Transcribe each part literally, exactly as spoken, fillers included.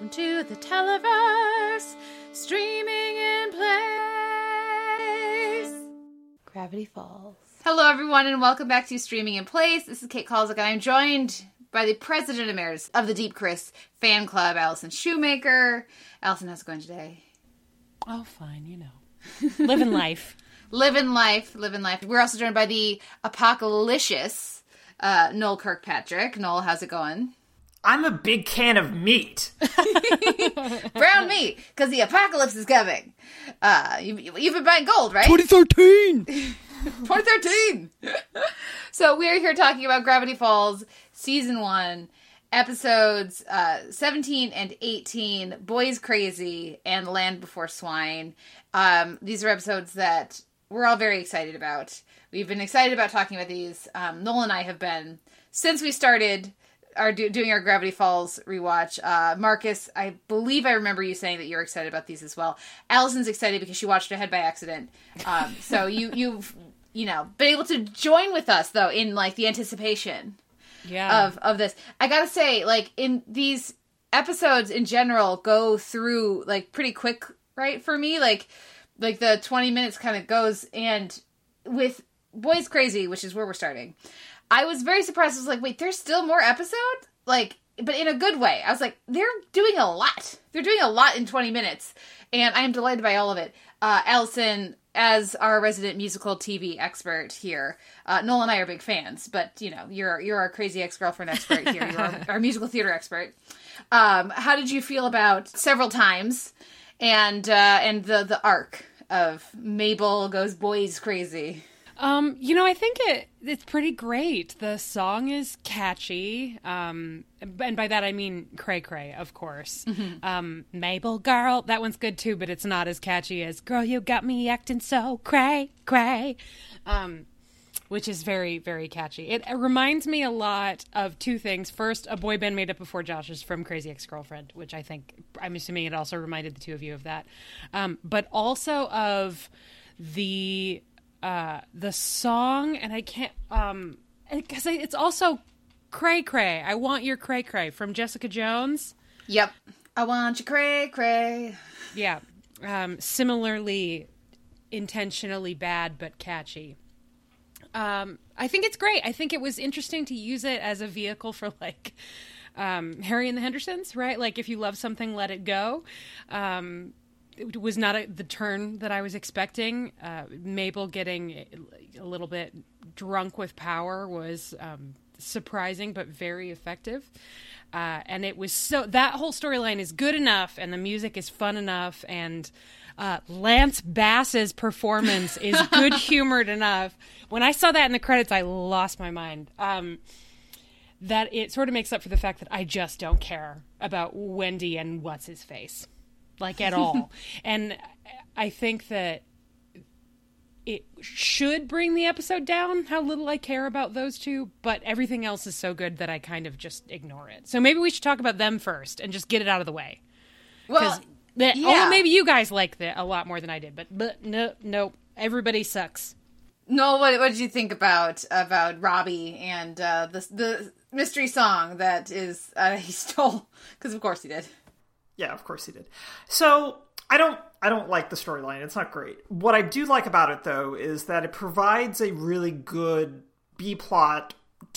Welcome to the Televerse, streaming in place. Gravity Falls. Hello everyone and welcome back to Streaming In Place. This is Kate Kalsic and I'm joined by the President Emeritus of the Deep Chris fan club, Allison Shoemaker. Allison, how's it going today? Oh, fine, you know. Living life. Living life, living life. We're also joined by the apocalyptic uh, Noel Kirkpatrick. Noel, how's it going? I'm a big can of meat. Brown meat, because the apocalypse is coming. Uh, you, you've been buying gold, right? twenty thirteen! twenty thirteen! So we're here talking about Gravity Falls, Season one, Episodes uh, seventeen and eighteen, Boyz Crazy, and Land Before Swine. Um, these are episodes that we're all very excited about. We've been excited about talking about these. Um, Noel and I have been, since we started... Are do, doing our Gravity Falls rewatch. Uh, Marcus, I believe I remember you saying that you're excited about these as well. Allison's excited because she watched Ahead by accident. Um, so you you've you know been able to join with us though in like the anticipation, yeah, of of this. I gotta say, like in these episodes in general, go through like pretty quick, right? For me, like like the twenty minutes kind of goes, and with Boyz Crazy, which is where we're starting. I was very surprised. I was like, wait, there's still more episode? Like, but in a good way. I was like, they're doing a lot. They're doing a lot in twenty minutes. And I am delighted by all of it. Uh, Allison, as our resident musical T V expert here, uh, Noel and I are big fans, but, you know, you're you're our Crazy Ex-Girlfriend expert here. You're our, our musical theater expert. Um, how did you feel about Several Times and uh, and the, the arc of Mabel Goes Boyz Crazy? Um, you know, I think it it's pretty great. The song is catchy. Um, and by that I mean Cray Cray, of course. Mm-hmm. Um, Mabel Girl, that one's good too, but it's not as catchy as Girl, You Got Me Acting So Cray Cray, um, which is very, very catchy. It, it reminds me a lot of two things. First, a boy band made up before Josh's from Crazy Ex-Girlfriend, which I think, I'm assuming it also reminded the two of you of that. Um, but also of the... Uh, the song, and I can't, um, because it's also Cray Cray. I Want Your Cray Cray from Jessica Jones. Yep. I want your Cray Cray. Yeah. Um, similarly, intentionally bad, but catchy. Um, I think it's great. I think it was interesting to use it as a vehicle for like, um, Harry and the Hendersons, right? Like if you love something, let it go. Um, It was not a, the turn that I was expecting. Uh, Mabel getting a little bit drunk with power was um, surprising, but very effective. Uh, and it was so that whole storyline is good enough, and the music is fun enough, and uh, Lance Bass's performance is good humored enough. When I saw that in the credits, I lost my mind. Um, that it sort of makes up for the fact that I just don't care about Wendy and what's his face. Like at all. And I think that it should bring the episode down, how little I care about those two, but everything else is so good that I kind of just ignore it. So maybe we should talk about them first and just get it out of the way. Well, that, yeah. Although maybe you guys like that a lot more than I did, but, but no, no, everybody sucks. No, what, what did you think about about Robbie and uh, the, the mystery song that is uh, he stole? Because of course he did. Yeah, of course he did. So I don't I don't like the storyline. It's not great. What I do like about it, though, is that it provides a really good B-plot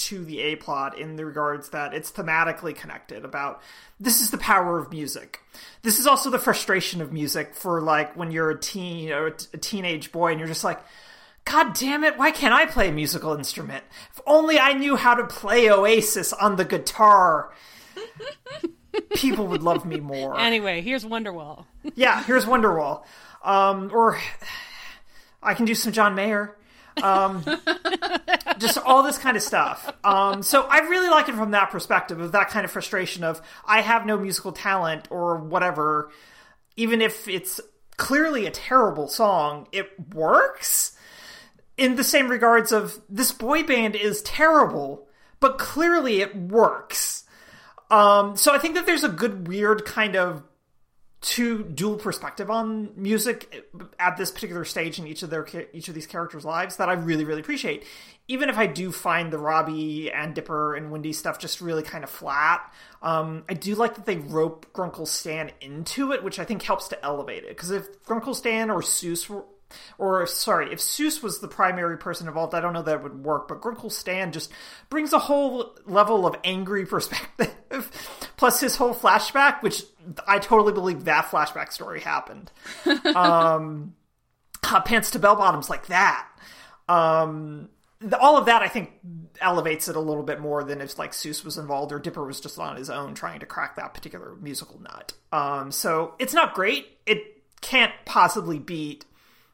to the A-plot in the regards that it's thematically connected about this is the power of music. This is also the frustration of music for, like, when you're a teen or a teenage boy and you're just like, God damn it, why can't I play a musical instrument? If only I knew how to play Oasis on the guitar. People would love me more. Anyway, here's Wonderwall. Yeah, here's Wonderwall. Um, or I can do some John Mayer. Um, just all this kind of stuff. Um, so I really like it from that perspective of that kind of frustration of I have no musical talent or whatever. Even if it's clearly a terrible song, it works. In the same regards of this boy band is terrible, but clearly it works. Um, so I think that there's a good, weird kind of to dual perspective on music at this particular stage in each of their each of these characters' lives that I really, really appreciate. Even if I do find the Robbie and Dipper and Wendy stuff just really kind of flat, um, I do like that they rope Grunkle Stan into it, which I think helps to elevate it. Because if Grunkle Stan or Seuss were, or sorry, if Seuss was the primary person involved, I don't know that it would work, but Grunkle Stan just brings a whole level of angry perspective. Plus his whole flashback, which I totally believe that flashback story happened. um, hot pants to bell bottoms like that. Um, the, all of that, I think, elevates it a little bit more than if like Seuss was involved or Dipper was just on his own trying to crack that particular musical nut. Um, so it's not great. It can't possibly beat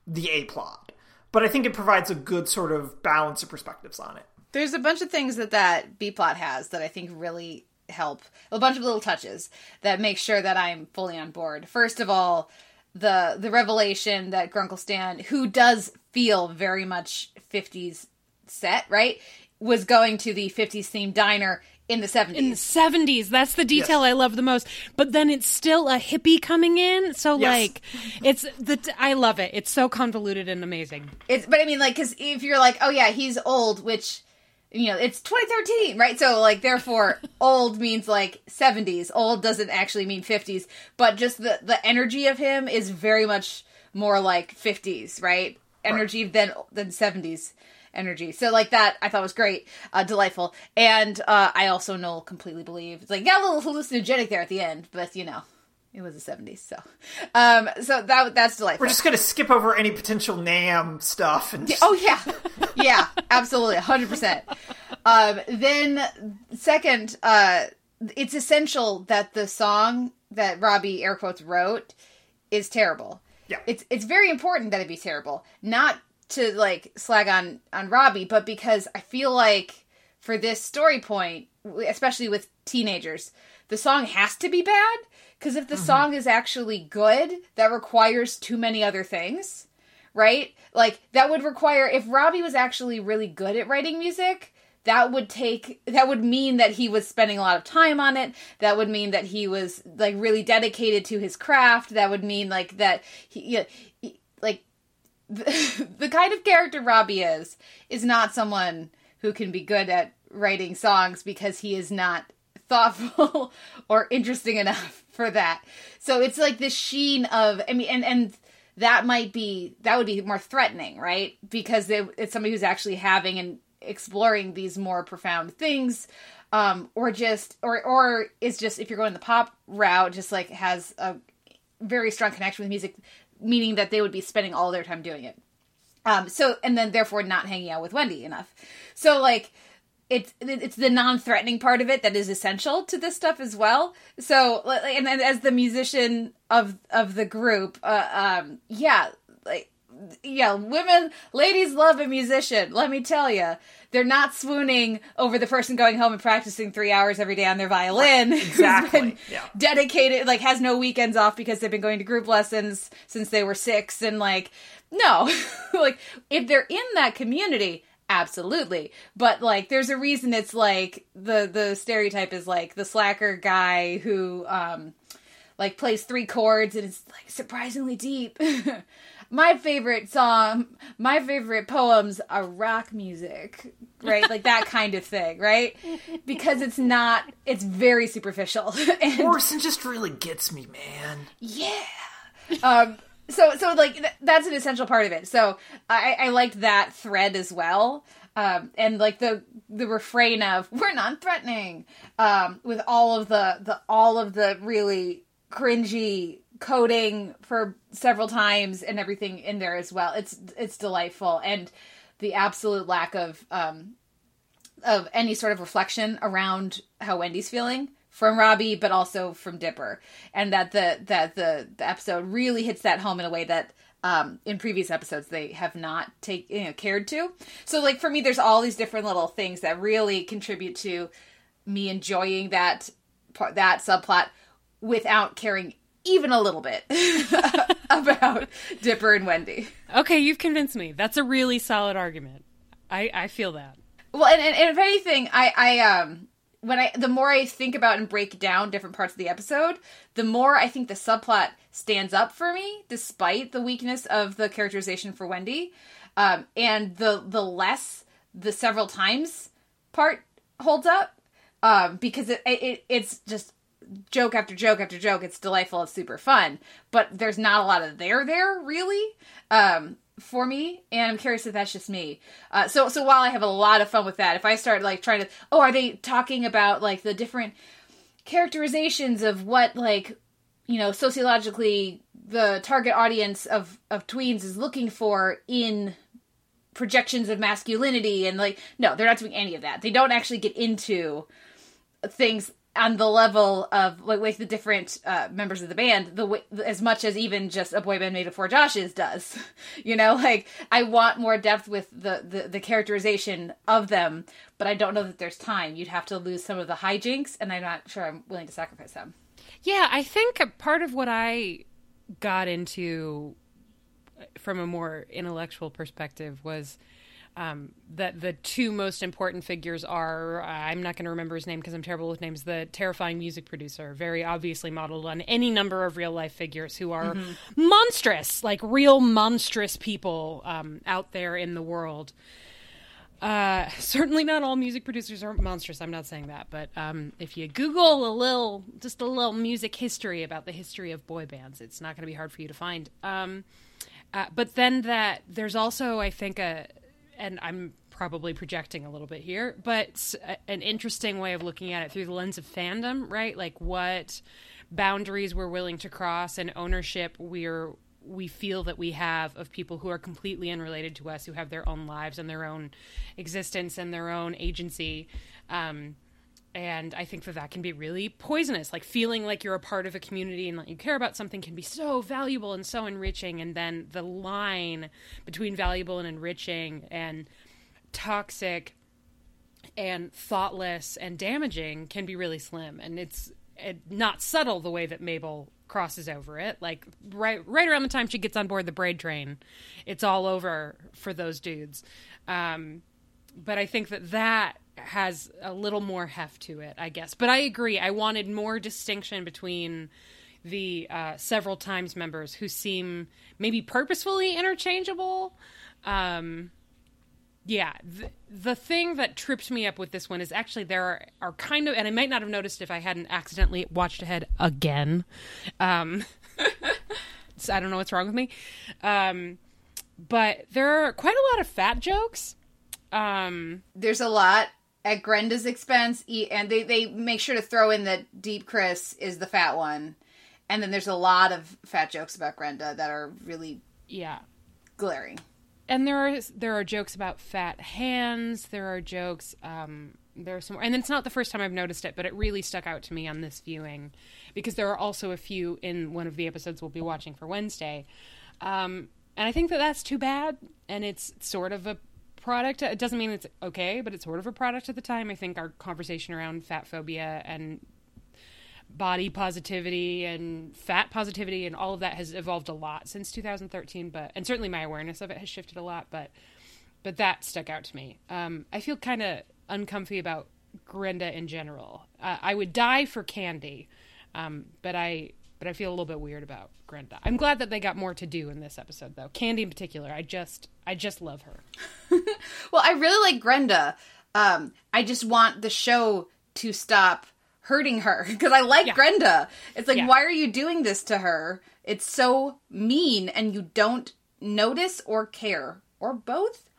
the A-plot. But I think it provides a good sort of balance of perspectives on it. There's a bunch of things that that B-plot has that I think really help. A bunch of little touches that make sure that I'm fully on board. First of all, the the revelation that Grunkle Stan, who does feel very much fifties set, right, was going to the fifties themed diner in the seventies. In the seventies. That's the detail yes. I love the most. But then it's still a hippie coming in. So, yes. like, it's the t- I love it. It's so convoluted and amazing. It's But, I mean, like, because if you're like, oh, yeah, he's old, which... You know, it's twenty thirteen, right? So, like, therefore, old means, like, seventies. Old doesn't actually mean fifties. But just the, the energy of him is very much more like fifties, right? Energy right. than than seventies energy. So, like, that I thought was great. Uh, delightful. And uh, I also, Noel, completely believe. It's like, got a little hallucinogenic there at the end. But, you know, it was the seventies. So, um, so that that's delightful. We're just going to skip over any potential NAMM stuff. And just... Oh, yeah. Yeah, absolutely, one hundred percent. Um, then, second, uh, it's essential that the song that Robbie, air quotes, wrote is terrible. Yeah. It's it's very important that it be terrible. Not to, like, slag on, on Robbie, but because I feel like for this story point, especially with teenagers, the song has to be bad. Because if the mm-hmm. song is actually good, that requires too many other things. Right? Like, that would require, if Robbie was actually really good at writing music, that would take, that would mean that he was spending a lot of time on it. That would mean that he was, like, really dedicated to his craft. That would mean, like, that he, you know, he like, the, the kind of character Robbie is, is not someone who can be good at writing songs because he is not thoughtful or interesting enough for that. So it's like the sheen of, I mean, and, and, that might be, that would be more threatening, right? Because they, it's somebody who's actually having and exploring these more profound things, um, or just, or, or is just, if you're going the pop route, just like has a very strong connection with music, meaning that they would be spending all their time doing it. Um, so, and then therefore not hanging out with Wendy enough. So like, it's, it's the non-threatening part of it that is essential to this stuff as well. So, and then as the musician of, of the group, uh, um, yeah, like, yeah, women, ladies love a musician. Let me tell you, they're not swooning over the person going home and practicing three hours every day on their violin. Right. Exactly. Who's been yeah. dedicated, like has no weekends off because they've been going to group lessons since they were six. And like, no, like if they're in that community, absolutely. But, like, there's a reason it's, like, the, the stereotype is, like, the slacker guy who, um, like, plays three chords and it's, like, surprisingly deep. My favorite song, my favorite poems are rock music, right? Like, that kind of thing, right? Because it's not, it's very superficial. And Morrison just really gets me, man. Yeah. Um... So, so like, th- that's an essential part of it. So, I, I liked that thread as well. Um, and, like, the the refrain of, we're non-threatening, um, with all of the, the all of the really cringy coding for several times and everything in there as well. It's it's delightful. And the absolute lack of um, of any sort of reflection around how Wendy's feeling. From Robbie, but also from Dipper, and that the that the, the episode really hits that home in a way that um, in previous episodes they have not take you know, cared to. So, like for me, there's all these different little things that really contribute to me enjoying that that subplot without caring even a little bit about Dipper and Wendy. Okay, you've convinced me. That's a really solid argument. I I feel that. Well, and and, and if anything, I I um. when I the more I think about and break down different parts of the episode, the more I think the subplot stands up for me, despite the weakness of the characterization for Wendy, um, and the the less the several times part holds up, um, because it, it it's just joke after joke after joke. It's delightful. It's super fun, but there's not a lot of there there really. Um, for me, and I'm curious if that's just me. Uh, so, so while I have a lot of fun with that, if I start, like, trying to, oh, are they talking about, like, the different characterizations of what, like, you know, sociologically the target audience of, of tweens is looking for in projections of masculinity, and, like, no, they're not doing any of that. They don't actually get into things on the level of, like, like the different uh, members of the band, the way, as much as even just A Boy Band Made of Four Joshes does, you know, like, I want more depth with the, the, the characterization of them, but I don't know that there's time. You'd have to lose some of the hijinks, and I'm not sure I'm willing to sacrifice them. Yeah, I think a part of what I got into from a more intellectual perspective was Um, that the two most important figures are, uh, I'm not going to remember his name because I'm terrible with names, the terrifying music producer, very obviously modeled on any number of real life figures who are mm-hmm. monstrous, like real monstrous people um, out there in the world. Uh, certainly not all music producers are monstrous. I'm not saying that. But um, if you Google a little, just a little music history about the history of boy bands, it's not going to be hard for you to find. Um, uh, but then that there's also, I think, a and I'm probably projecting a little bit here, but an interesting way of looking at it through the lens of fandom, right? Like, what boundaries we're willing to cross and ownership we're we feel that we have of people who are completely unrelated to us, who have their own lives and their own existence and their own agency. Um, and I think that that can be really poisonous. Like, feeling like you're a part of a community and that you care about something can be so valuable and so enriching. And then the line between valuable and enriching and toxic and thoughtless and damaging can be really slim. And it's not subtle the way that Mabel crosses over it. Like, right right around the time she gets on board the Braid train, it's all over for those dudes. Um, but I think that that has a little more heft to it, I guess. But I agree. I wanted more distinction between the uh, several times members who seem maybe purposefully interchangeable. Um, yeah. The, the thing that tripped me up with this one is actually there are, are kind of, and I might not have noticed if I hadn't accidentally watched ahead again. Um, so I don't know what's wrong with me. Um, but there are quite a lot of fat jokes. Um, There's a lot. At Grenda's expense, and they, they make sure to throw in that Deep Chris is the fat one. And then there's a lot of fat jokes about Grenda that are really yeah glaring. And there are there are jokes about fat hands. There are jokes. Um, there are some, and it's not the first time I've noticed it, but it really stuck out to me on this viewing because there are also a few in one of the episodes we'll be watching for Wednesday. Um, and I think that that's too bad, and it's sort of a product. It doesn't mean it's okay, but it's sort of a product of the time. I think our conversation around fat phobia and body positivity and fat positivity and all of that has evolved a lot since two thousand thirteen, but and certainly my awareness of it has shifted a lot, but but that stuck out to me. Um, I feel kind of uncomfy about Grenda in general. Uh, I would die for Candy, um, but I but I feel a little bit weird about Grenda. I'm glad that they got more to do in this episode, though. Candy in particular, I just I just love her. Well, I really like Grenda. Um, I just want the show to stop hurting her because I like yeah. Grenda. It's like, yeah. Why are you doing this to her? It's so mean, and you don't notice or care or both.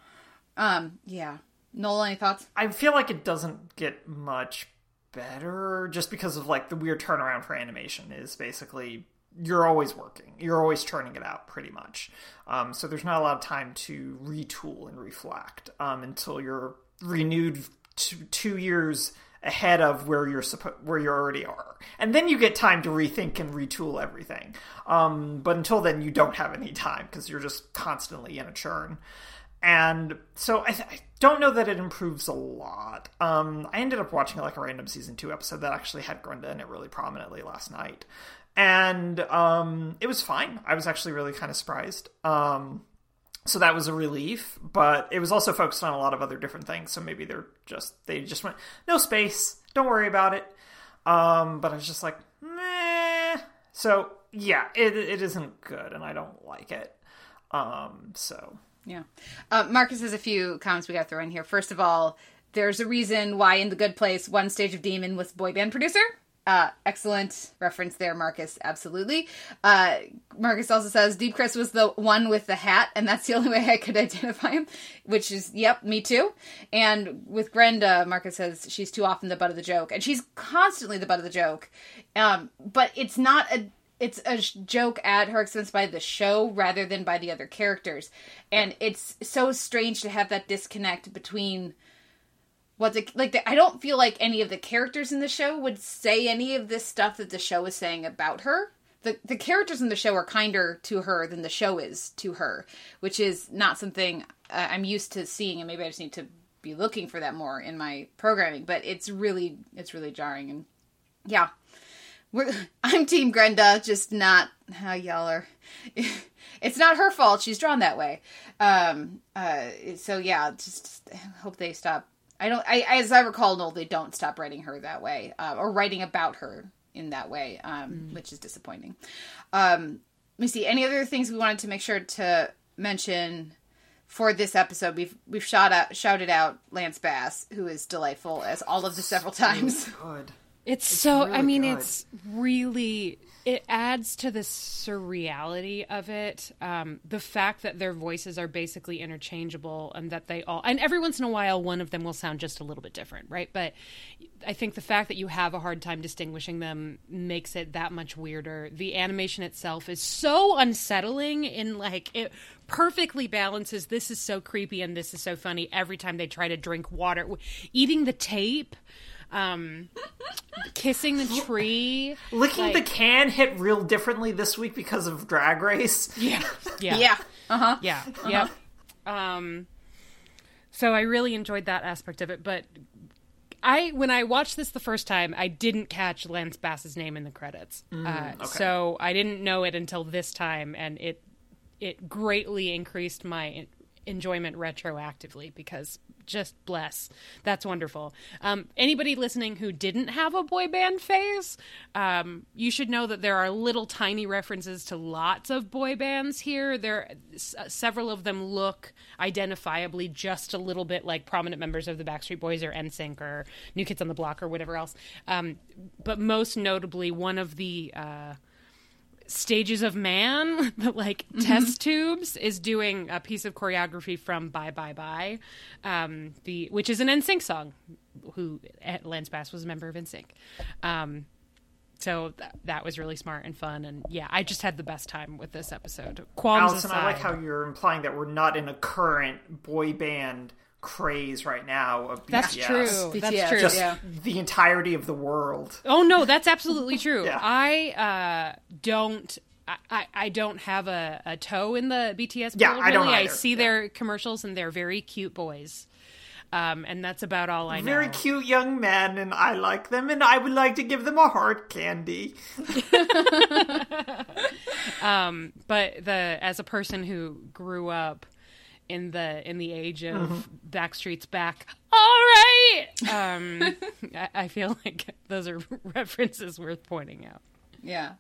Um, yeah. Noel, any thoughts? I feel like it doesn't get much better just because of, like, the weird turnaround for animation is basically you're always working. You're always churning it out pretty much. Um, so there's not a lot of time to retool and reflect um, until you're renewed t- two years ahead of where you're suppo- where you already are. And then you get time to rethink and retool everything. Um, but until then, you don't have any time because you're just constantly in a churn. And so I, th- I don't know that it improves a lot. Um, I ended up watching, like, a random season two episode that actually had Grenda in it really prominently last night. And um, it was fine. I was actually really kind of surprised. Um, so that was a relief. But it was also focused on a lot of other different things. So maybe they're just, they just went, no space. Don't worry about it. Um, but I was just like, meh. So, yeah, it it isn't good, and I don't like it. Um, so... Yeah. Uh, Marcus has a few comments we got to throw in here. First of all, there's a reason why in The Good Place, one stage of Demon was boy band producer. Uh, excellent reference there, Marcus. Absolutely. Uh, Marcus also says, Deep Chris was the one with the hat, and that's the only way I could identify him, which is, yep, me too. And with Brenda, Marcus says, she's too often the butt of the joke. And she's constantly the butt of the joke. Um, but it's not a... It's a joke at her expense by the show rather than by the other characters. And it's so strange to have that disconnect between what the, like, the, I don't feel like any of the characters in the show would say any of this stuff that the show is saying about her. The, the characters in the show are kinder to her than the show is to her, which is not something uh, I'm used to seeing. And maybe I just need to be looking for that more in my programming, but it's really, it's really jarring. And yeah. We're, I'm Team Grenda, just not how y'all are. It's not her fault. She's drawn that way. Um, uh, so yeah, just, just hope they stop. I don't. I as I recall, no, they don't stop writing her that way, uh, or writing about her in that way, um, mm. which is disappointing. Um, let me see. Any other things we wanted to make sure to mention for this episode? We've we've shot out, shouted out Lance Bass, who is delightful as all of the several times. Good. It's, it's so, really I mean, good. It's really, it adds to the surreality of it. Um, the fact that their voices are basically interchangeable and that they all, and every once in a while, one of them will sound just a little bit different, right? But I think the fact that you have a hard time distinguishing them makes it that much weirder. The animation itself is so unsettling in, like, it perfectly balances this is so creepy and this is so funny every time they try to drink water. Eating the tape. Um, kissing the tree, licking like, the can hit real differently this week because of Drag Race. Yeah, yeah, yeah, uh-huh, yeah, uh-huh. Yep. Um, so I really enjoyed that aspect of it. But I, when I watched this the first time, I didn't catch Lance Bass's name in the credits, mm, uh, okay. so I didn't know it until this time, and it it greatly increased my enjoyment retroactively because. Just bless. That's wonderful. Um, anybody listening who didn't have a boy band phase, um, you should know that there are little tiny references to lots of boy bands here. There, s- several of them look identifiably just a little bit like prominent members of the Backstreet Boys or N Sync or New Kids on the Block or whatever else. Um, but most notably, one of the uh, stages of man, the like mm-hmm. test tubes, is doing a piece of choreography from Bye Bye Bye, um, the which is an N Sync song. Who Lance Bass was a member of N Sync, um, so th- that was really smart and fun. And yeah, I just had the best time with this episode. Qualms Allison, aside, I like how you're implying that we're not in a current boy band craze right now of B T S. That's true. That's B T S, true. Just yeah. The entirety of the world. Oh no, that's absolutely true. yeah. I uh, don't. I, I don't have a, a toe in the B T S. Yeah, world, really. I don't. Either. I see yeah. their commercials and they're very cute boys. Um, and that's about all I know. Very cute young men, and I like them, and I would like to give them a heart candy. um, but the as a person who grew up. in the in the age of mm-hmm. Backstreet's back. All right! Um, I, I feel like those are references worth pointing out. Yeah.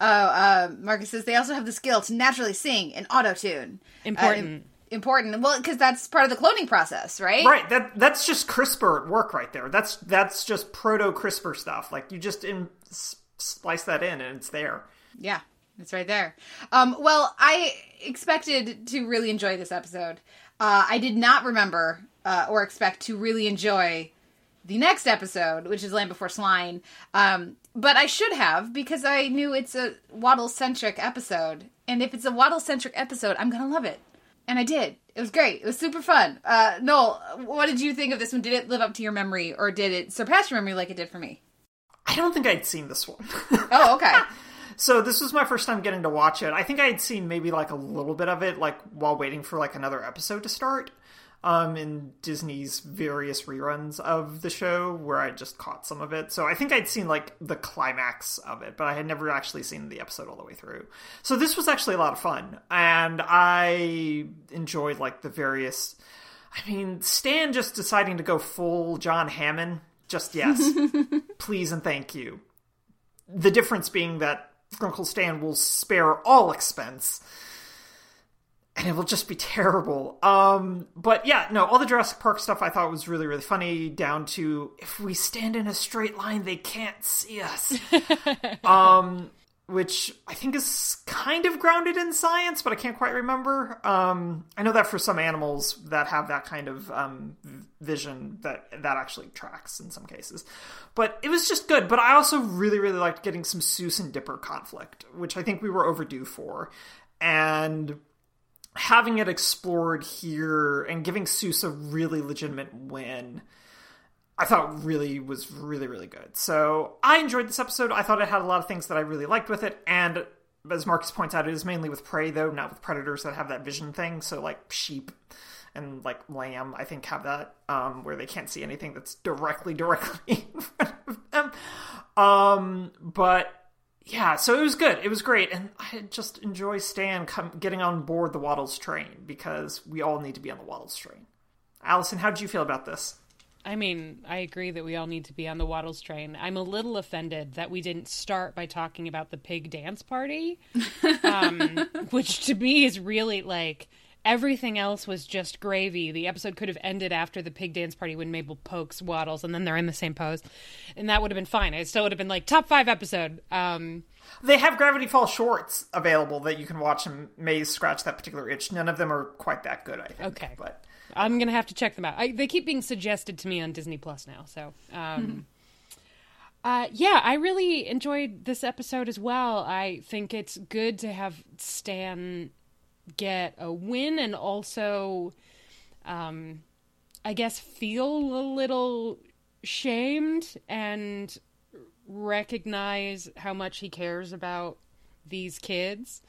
Oh, uh, Marcus says they also have the skill to naturally sing and auto-tune. Important. Uh, important. Well, because that's part of the cloning process, right? Right. That That's just CRISPR at work right there. That's that's just proto-CRISPR stuff. Like, you just in, splice that in and it's there. Yeah. It's right there. Um, well, I expected to really enjoy this episode. Uh, I did not remember uh, or expect to really enjoy the next episode, which is Land Before Swine. Um, but I should have, because I knew it's a Waddle-centric episode. And if it's a Waddle-centric episode, I'm going to love it. And I did. It was great. It was super fun. Uh, Noel, what did you think of this one? Did it live up to your memory, or did it surpass your memory like it did for me? I don't think I'd seen this one. Oh, okay. So this was my first time getting to watch it. I think I had seen maybe like a little bit of it, like while waiting for like another episode to start, um, in Disney's various reruns of the show where I just caught some of it. So I think I'd seen like the climax of it, but I had never actually seen the episode all the way through. So this was actually a lot of fun, and I enjoyed like the various, I mean, Stan just deciding to go full John Hammond. Just yes. Please and thank you. The difference being that Uncle Stan will spare all expense. And it will just be terrible. Um, but yeah, no, all the Jurassic Park stuff I thought was really, really funny, down to, if we stand in a straight line, they can't see us. um, which I think is kind of grounded in science, but I can't quite remember. Um, I know that for some animals that have that kind of um, vision, that that actually tracks in some cases. But it was just good. But I also really, really liked getting some Seuss and Dipper conflict, which I think we were overdue for. And having it explored here and giving Seuss a really legitimate win, I thought really was really, really good. So I enjoyed this episode. I thought it had a lot of things that I really liked with it. And as Marcus points out, it is mainly with prey, though, not with predators that have that vision thing. So like sheep and like lamb, I think, have that, um, where they can't see anything that's directly, directly in front of them. Um, but yeah, so it was good. It was great. And I just enjoy Stan come, getting on board the Waddles train, because we all need to be on the Waddles train. Allison, how did you feel about this? I mean, I agree that we all need to be on the Waddles train. I'm a little offended that we didn't start by talking about the pig dance party, um, which to me is really like, everything else was just gravy. The episode could have ended after the pig dance party when Mabel pokes Waddles and then they're in the same pose. And that would have been fine. I still would have been like, top five episode. Um, they have Gravity Falls shorts available that you can watch and may scratch that particular itch. None of them are quite that good, I think. Okay. But I'm going to have to check them out. I, they keep being suggested to me on Disney Plus now. So, um, uh, yeah, I really enjoyed this episode as well. I think it's good to have Stan get a win and also, um, I guess, feel a little shamed and recognize how much he cares about these kids.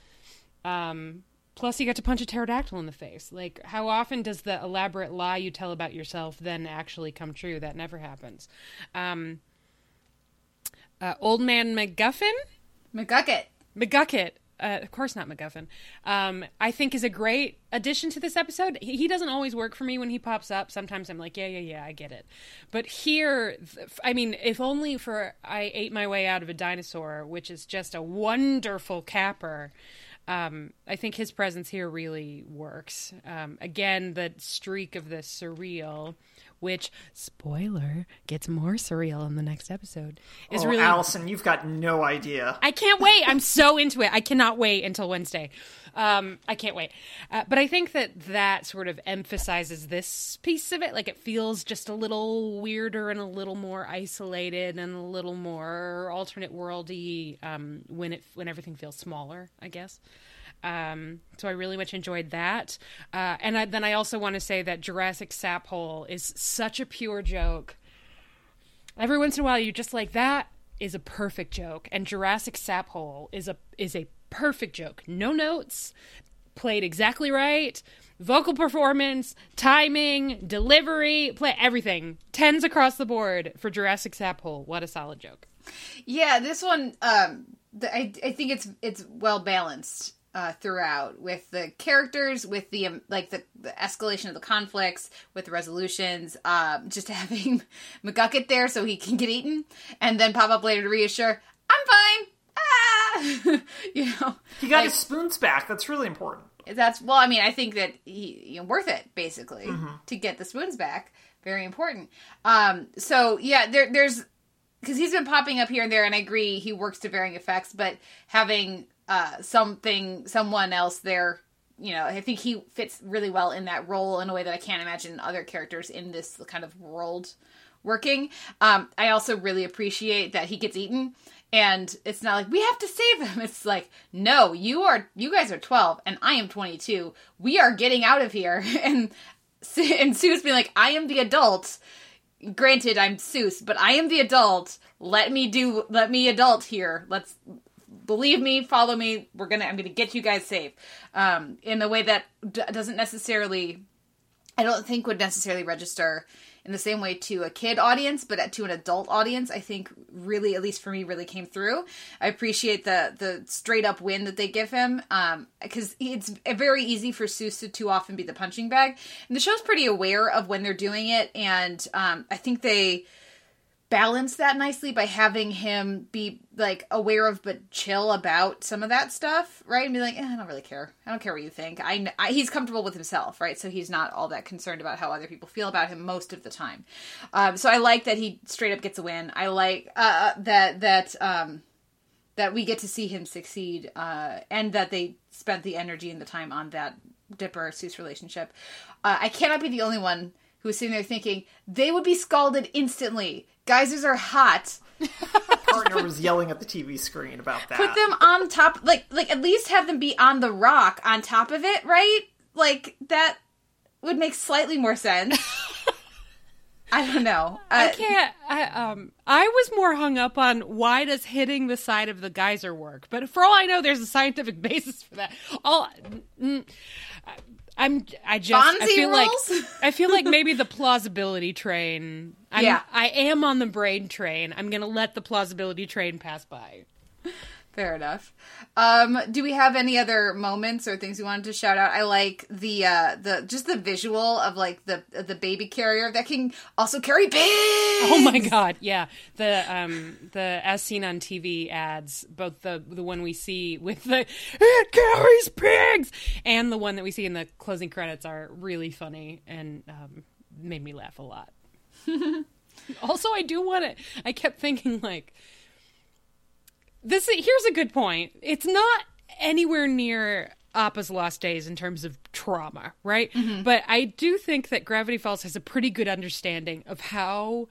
Um, Plus, he got to punch a pterodactyl in the face. Like, how often does the elaborate lie you tell about yourself then actually come true? That never happens. Um, uh, old man MacGuffin? McGucket. McGucket. Uh, of course not MacGuffin. Um, I think is a great addition to this episode. He, he doesn't always work for me when he pops up. Sometimes I'm like, yeah, yeah, yeah, I get it. But here, th- I mean, if only for I Ate My Way Out of a Dinosaur, which is just a wonderful capper. Um, I think his presence here really works. Um, again, the streak of the surreal, which, spoiler, gets more surreal in the next episode. Is oh, really... Allison, you've got no idea. I can't wait. I'm so into it. I cannot wait until Wednesday. Um, I can't wait. Uh, but I think that that sort of emphasizes this piece of it. Like, it feels just a little weirder and a little more isolated and a little more alternate worldy um, when it when everything feels smaller, I guess. Um, so I really much enjoyed that. Uh, and I, then I also want to say that Jurassic Saphole is such a pure joke. Every once in a while, you're just like, that is a perfect joke. And Jurassic Saphole is a, is a perfect joke. No notes, played exactly right. Vocal performance, timing, delivery, play, everything. Tens across the board for Jurassic Saphole. What a solid joke. Yeah, this one, um, the, I, I think it's, it's well balanced. Uh, throughout, with the characters, with the um, like the, the escalation of the conflicts, with the resolutions, um, just having McGucket there so he can get eaten, and then pop up later to reassure, I'm fine. Ah, you know, he got like, his spoons back. That's really important. That's well, I mean, I think that he you know, worth it basically mm-hmm. to get the spoons back. Very important. Um, so yeah, there, there's because he's been popping up here and there, and I agree he works to varying effects, but having Uh, something, someone else there, you know, I think he fits really well in that role in a way that I can't imagine other characters in this kind of world working. Um, I also really appreciate that he gets eaten and it's not like, we have to save him. It's like, no, you are, you guys are twelve and I am twenty-two. We are getting out of here. And, and Seuss being like, I am the adult. Granted, I'm Seuss, but I am the adult. Let me do, let me adult here. Let's, Believe me, follow me. We're gonna. I'm gonna get you guys safe, um, in a way that d- doesn't necessarily. I don't think would necessarily register in the same way to a kid audience, but to an adult audience, I think really, at least for me, really came through. I appreciate the the straight up win that they give him, because um, it's very easy for Seuss to too often be the punching bag, and the show's pretty aware of when they're doing it, and um, I think they. balance that nicely by having him be, like, aware of but chill about some of that stuff, right? And be like, eh, I don't really care. I don't care what you think. I, I He's comfortable with himself, right? So he's not all that concerned about how other people feel about him most of the time. Um, so I like that he straight up gets a win. I like uh, that that um, that we get to see him succeed, uh, and that they spent the energy and the time on that Dipper-Seuss relationship. Uh, I cannot be the only one who was sitting there thinking, they would be scalded instantly. Geysers are hot. My partner was yelling at the T V screen about that. Put them on top, like, like at least have them be on the rock on top of it, right? Like, that would make slightly more sense. I don't know. Uh, I can't, I, um, I was more hung up on why does hitting the side of the geyser work? But for all I know, there's a scientific basis for that. All... Mm, I, I'm. I just. Bonzi I feel rules? like. I feel like maybe the plausibility train. I'm, yeah. I am on the brain train. I'm gonna let the plausibility train pass by. Fair enough. Um, do we have any other moments or things we wanted to shout out? I like the uh, the just the visual of like the the baby carrier that can also carry pigs. Oh my god! Yeah, the um, the as seen on T V ads, both the the one we see with the it carries pigs and the one that we see in the closing credits are really funny and um, made me laugh a lot. Also, I do want to. I kept thinking like. This here's a good point. It's not anywhere near Appa's Lost Days in terms of trauma, right? Mm-hmm. But I do think that Gravity Falls has a pretty good understanding of how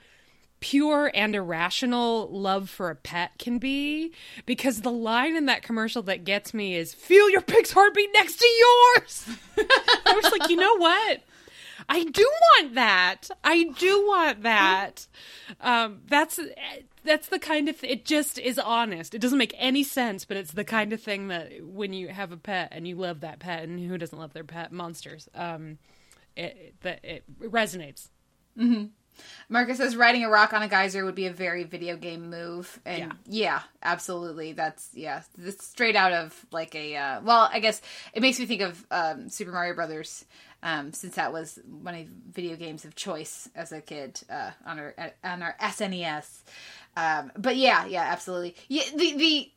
pure and irrational love for a pet can be, because the line in that commercial that gets me is, "Feel your pig's heartbeat next to yours." I was like, you know what? I do want that. I do want that. Um, that's... That's the kind of... Th- it just is honest. It doesn't make any sense, but it's the kind of thing that when you have a pet and you love that pet, and who doesn't love their pet? Monsters. Um, it, it, it resonates. Mm-hmm. Marcus says riding a rock on a geyser would be a very video game move. And yeah, yeah absolutely. That's, yeah. That's straight out of like a... Uh, well, I guess it makes me think of um, Super Mario Brothers, um, since that was one of the video games of choice as a kid uh, on our on our S N E S. Um, but yeah, yeah, absolutely. Yeah, the, the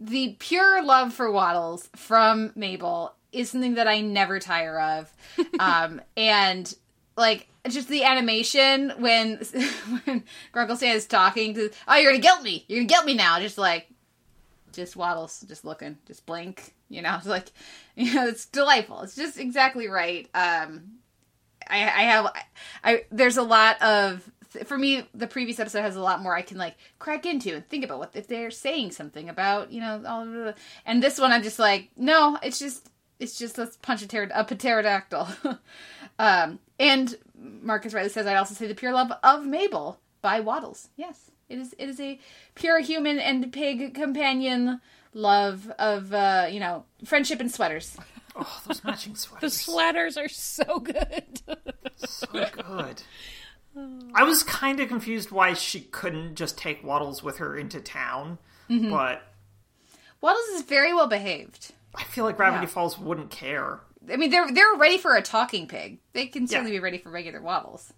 the pure love for Waddles from Mabel is something that I never tire of. Um, and like just the animation when when Grunkle Stan is talking to, oh, you're gonna guilt me, you're gonna guilt me now. Just like, just Waddles, just looking, just blink. You know, it's like, you know, it's delightful. It's just exactly right. Um, I, I have, I, I there's a lot of. For me, the previous episode has a lot more I can, like, crack into and think about what if they're saying something about, you know, all blah, blah. And this one I'm just like, no, it's just, it's just, let's punch a, pterod- a pterodactyl. um, and Marcus rightly says, I'd also say the pure love of Mabel by Waddles. Yes, it is It is a pure human and pig companion love of, uh, you know, friendship and sweaters. Oh, those matching sweaters. The sweaters are so good. So good. I was kind of confused why she couldn't just take Waddles with her into town, mm-hmm. but... Waddles is very well behaved. I feel like Gravity yeah. Falls wouldn't care. I mean, they're they're ready for a talking pig. They can certainly yeah. be ready for regular Waddles.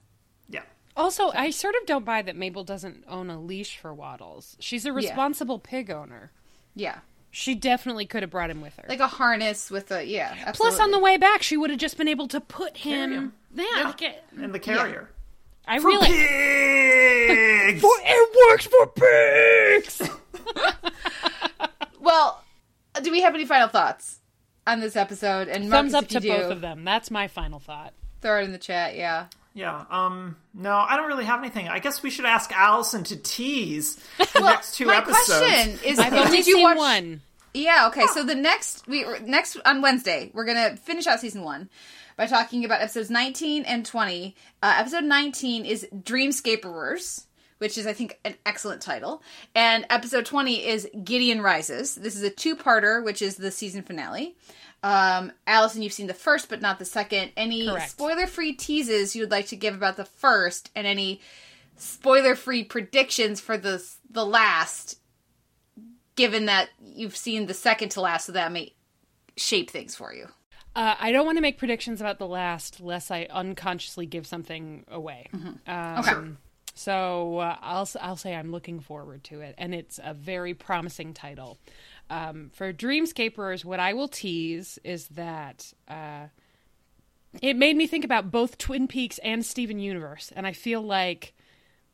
Yeah. Also, so. I sort of don't buy that Mabel doesn't own a leash for Waddles. She's a responsible yeah. pig owner. Yeah. She definitely could have brought him with her. Like a harness with a... Yeah, absolutely. Plus, on the way back, she would have just been able to put him... him. Yeah. yeah. Like it, in the carrier. Yeah. I for really pigs! For, it works for pigs! Well, do we have any final thoughts on this episode? And Marcus, thumbs up to do, both of them. That's my final thought. Throw it in the chat, yeah. Yeah, um, no, I don't really have anything. I guess we should ask Allison to tease the well, next two my episodes. My question is, I've only did you seen watch... one. Yeah, okay, yeah. So the next, we next on Wednesday, we're going to finish out season one. By talking about episodes nineteen and twenty. Uh, episode nineteen is Dreamscaperers, which is, I think, an excellent title. And episode twenty is Gideon Rises. This is a two-parter, which is the season finale. Um, Allison, you've seen the first, but not the second. Any Correct. spoiler-free teases you would like to give about the first, and any spoiler-free predictions for the, the last, given that you've seen the second to last, so that may shape things for you. Uh, I don't want to make predictions about the last, lest I unconsciously give something away. Mm-hmm. Um, okay. So uh, I'll I'll say I'm looking forward to it, and it's a very promising title. Um, for Dreamscaperers, what I will tease is that uh, it made me think about both Twin Peaks and Steven Universe, and I feel like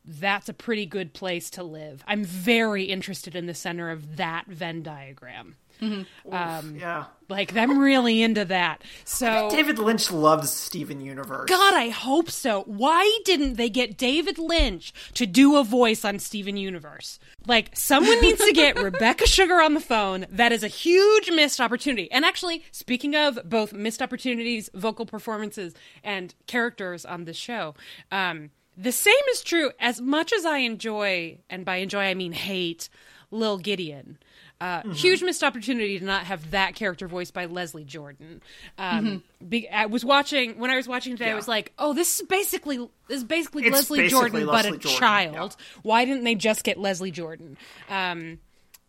that's a pretty good place to live. I'm very interested in the center of that Venn diagram. Mm-hmm. Um, Oof, yeah, like I'm really into that. So David Lynch loves Steven Universe. God, I hope so. Why didn't they get David Lynch to do a voice on Steven Universe? Like, someone needs to get Rebecca Sugar on the phone. That is a huge missed opportunity. And actually, speaking of both missed opportunities, vocal performances, and characters on this show, um, the same is true. As much as I enjoy, and by enjoy I mean hate, Lil Gideon. Uh, mm-hmm. Huge missed opportunity to not have that character voiced by Leslie Jordan. Um, mm-hmm. be, I was watching when I was watching today. Yeah. I was like, "Oh, this is basically this is basically it's Leslie basically Jordan, Leslie but a Jordan. child. Yeah. Why didn't they just get Leslie Jordan?" Um,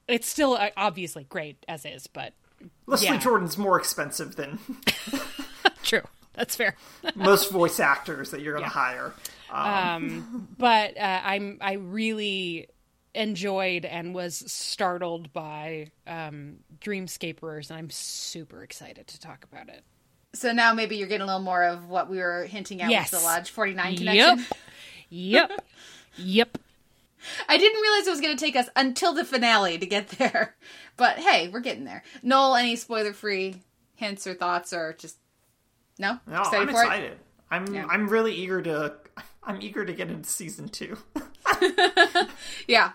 it's still uh, obviously great as is, but Leslie yeah. Jordan's more expensive than true. That's fair. Most voice actors that you're going to yeah. hire, um, um, but uh, I'm I really. enjoyed and was startled by um, Dreamscaperers, and I'm super excited to talk about it. So now maybe you're getting a little more of what we were hinting at yes. with the Lodge forty-nine connection. Yep. Yep. Yep. I didn't realize it was going to take us until the finale to get there. But hey, we're getting there. Noel, any spoiler-free hints or thoughts or just... No? No, excited I'm for excited. It? I'm, yeah. I'm really eager to... I'm eager to get into season two. Yeah.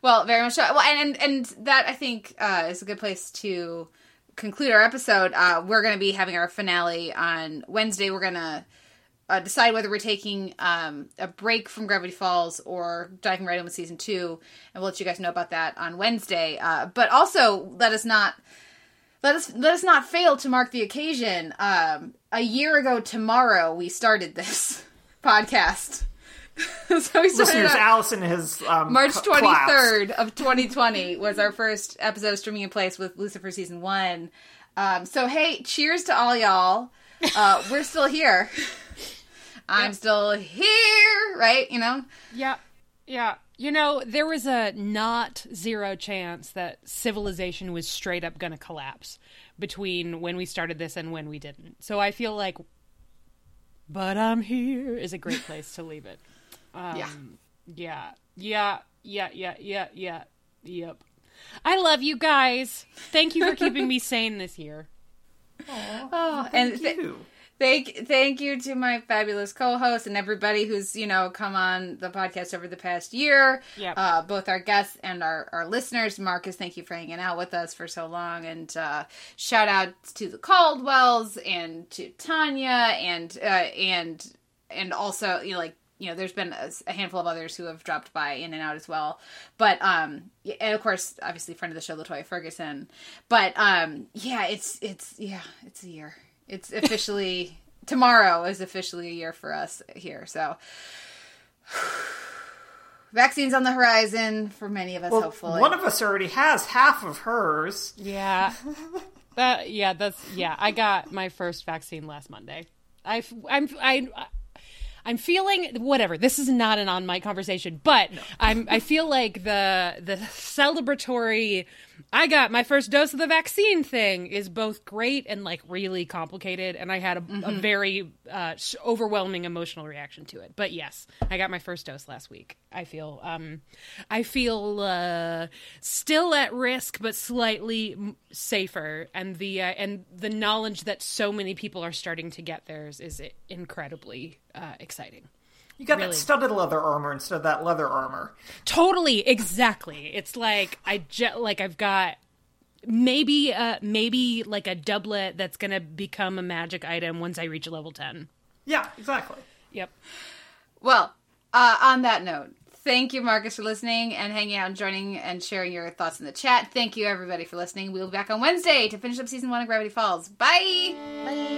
Well, very much so. Well, and, and that, I think, uh, is a good place to conclude our episode. Uh, we're going to be having our finale on Wednesday. We're going to uh, decide whether we're taking um, a break from Gravity Falls or diving right in with Season two. And we'll let you guys know about that on Wednesday. Uh, but also, let us not... Let us let us not fail to mark the occasion. Um, a year ago tomorrow, we started this podcast. So we Listeners, Allison has um, March twenty-third collapsed. Of twenty twenty was our first episode of Streaming In Place with Lucifer Season one. Um, so hey, cheers to all y'all. Uh, we're still here. I'm yep. still here, right? You know? Yeah, yeah. You know, there was a not zero chance that civilization was straight up going to collapse between when we started this and when we didn't. So I feel like, but I'm here is a great place to leave it. Um, yeah. Yeah. Yeah. Yeah. Yeah. Yeah. Yeah. Yep. I love you guys. Thank you for keeping me sane this year. Aww, oh, thank and th- you. Thank, thank you to my fabulous co-host and everybody who's, you know, come on the podcast over the past year. Yep. Uh, both our guests and our, our listeners. Marcus, thank you for hanging out with us for so long. And uh, shout out to the Caldwells and to Tanya and, uh, and, and also, you know, like, you know, there's been a, a handful of others who have dropped by in and out as well. But, um, and of course, obviously friend of the show, Latoya Ferguson. But, um, yeah, it's, it's, yeah, it's a year. It's officially, tomorrow is officially a year for us here, so. Vaccine's on the horizon for many of us, well, hopefully. One of us already has half of hers. Yeah. that, yeah, that's, yeah, I got my first vaccine last Monday. I, I'm, I, I'm feeling, whatever, this is not an on-mic conversation, but no. I'm, I feel like the, the celebratory... I got my first dose of the vaccine thing is both great and like really complicated. And I had a, mm-hmm. a very uh, overwhelming emotional reaction to it. But yes, I got my first dose last week. I feel um, I feel uh, still at risk, but slightly safer. And the uh, and the knowledge that so many people are starting to get theirs is incredibly uh, exciting. You got really. that studded leather armor instead of that leather armor. Totally, exactly. It's like I je- like I've got maybe uh maybe like a doublet that's gonna become a magic item once I reach level ten. Yeah, exactly. Yep. Well, uh, on that note, thank you, Marcus, for listening and hanging out and joining and sharing your thoughts in the chat. Thank you, everybody, for listening. We'll be back on Wednesday to finish up season one of Gravity Falls. Bye. Bye.